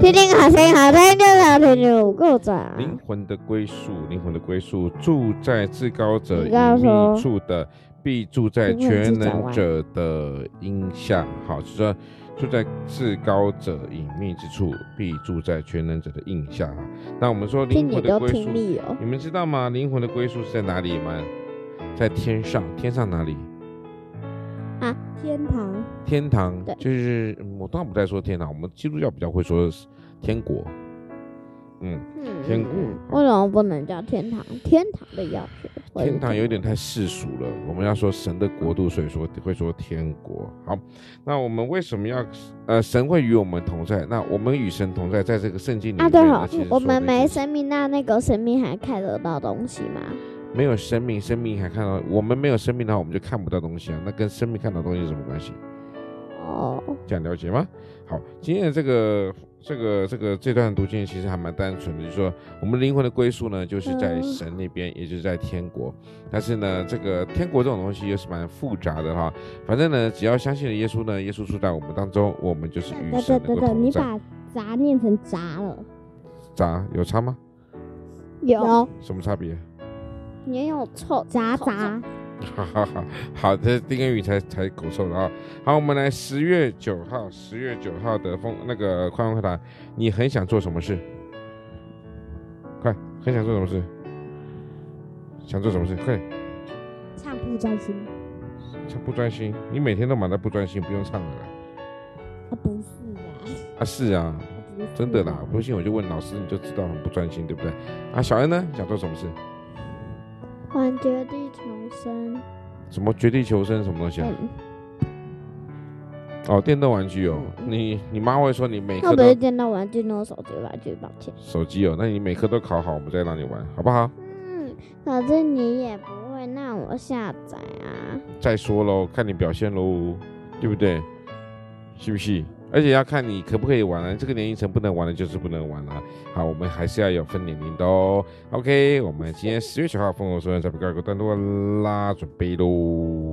听听好声音，好声音就是好听的五够转。灵魂的归宿，灵魂的归宿，住在至高者隐秘处的，必住在全能者的荫下。好，就是说住在至高者隐秘之处，必住在全能者的荫下。哈，那我们说灵魂的归宿，你们知道吗？灵魂的归宿是在哪里吗？在天上，天上哪里？啊，天堂。天堂就是我当然不太说天堂，我们基督教比较会说天国。天国为什么不能叫天堂？天堂的要求，天堂有点太世俗了，我们要说神的国度，所以说会说天国。好，那我们为什么要神会与我们同在？那我们与神同在，在这个圣经里面啊，对哦，我们没生命，那个生命还看得到东西吗？没有生命，生命还看到，我们没有生命的话，我们就看不到东西啊。那跟生命看到东西有什么关系？哦，这样了解吗？好，今天的这段读经其实还蛮单纯的，就是说我们灵魂的归宿呢，就是在神那边，也就是在天国。但是呢，这个天国这种东西又是蛮复杂的哈。反正呢，只要相信了耶稣呢，耶稣住在我们当中，我们就是与神能够同在。你把杂念成杂了，杂有差吗？有什么差别？也有臭杂杂。好，这丁根宇才口臭的啊！好，我们来10月9号的快问快答，你很想做什么事？快，很想做什么事？想做什么事？快！唱不专心。唱不专心？你每天都忙得不专心，不用唱了啦。啊，不是啊。啊，是啊，真的啦！不信我就问老师，你就知道很不专心，对不对？啊，小恩呢？想做什么事？玩绝地求生。什么绝地求生？什么东西啊？哦，电动玩具哦。你妈会说你每颗都。那不是电动玩具，那手机玩具，抱歉。手机哦，那你每颗都考好，我们再让你玩，好不好？可是你也不会让我下载啊。再说喽，看你表现喽，对不对？是不是？而且要看你可不可以玩啊，这个年龄层不能玩的就是不能玩啊。好，我们还是要有分年龄的哦。OK， 我们今天10月9号《丰收说》在这边告一个段落啦，准备喽。